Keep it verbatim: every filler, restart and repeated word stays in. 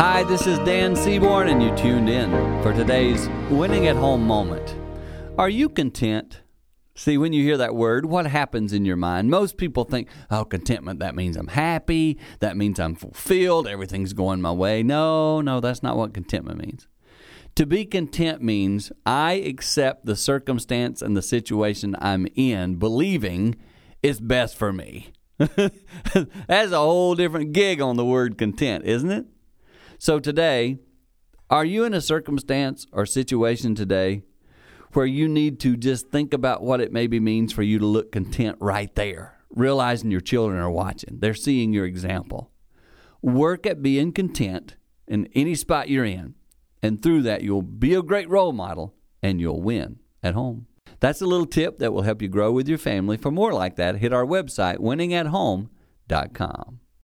Hi, this is Dan Seaborn, and you tuned in for today's Winning at Home moment. Are you content? See, when you hear that word, what happens in your mind? Most people think, oh, contentment, that means I'm happy, that means I'm fulfilled, everything's going my way. No, no, that's not what contentment means. To be content means I accept the circumstance and the situation I'm in, believing it's best for me. That's a whole different gig on the word content, isn't it? So today, are you in a circumstance or situation today where you need to just think about what it maybe means for you to look content right there, realizing your children are watching, they're seeing your example? Work at being content in any spot you're in, and through that you'll be a great role model and you'll win at home. That's a little tip that will help you grow with your family. For more like that, hit our website, winning at home dot com.